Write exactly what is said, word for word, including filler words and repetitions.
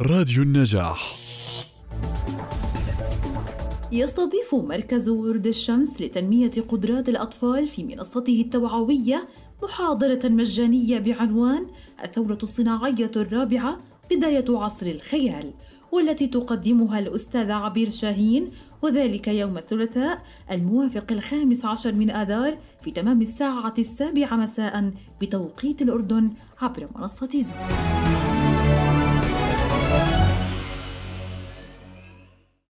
راديو النجاح. يستضيف مركز ورد الشمس لتنمية قدرات الأطفال في منصته التوعوية محاضرة مجانية بعنوان الثورة الصناعية الرابعة بداية عصر الخيال، والتي تقدمها الأستاذة عبير شاهين، وذلك يوم الثلاثاء الموافق الخامس عشر من آذار في تمام الساعة السابعة مساء بتوقيت الأردن عبر منصة زو.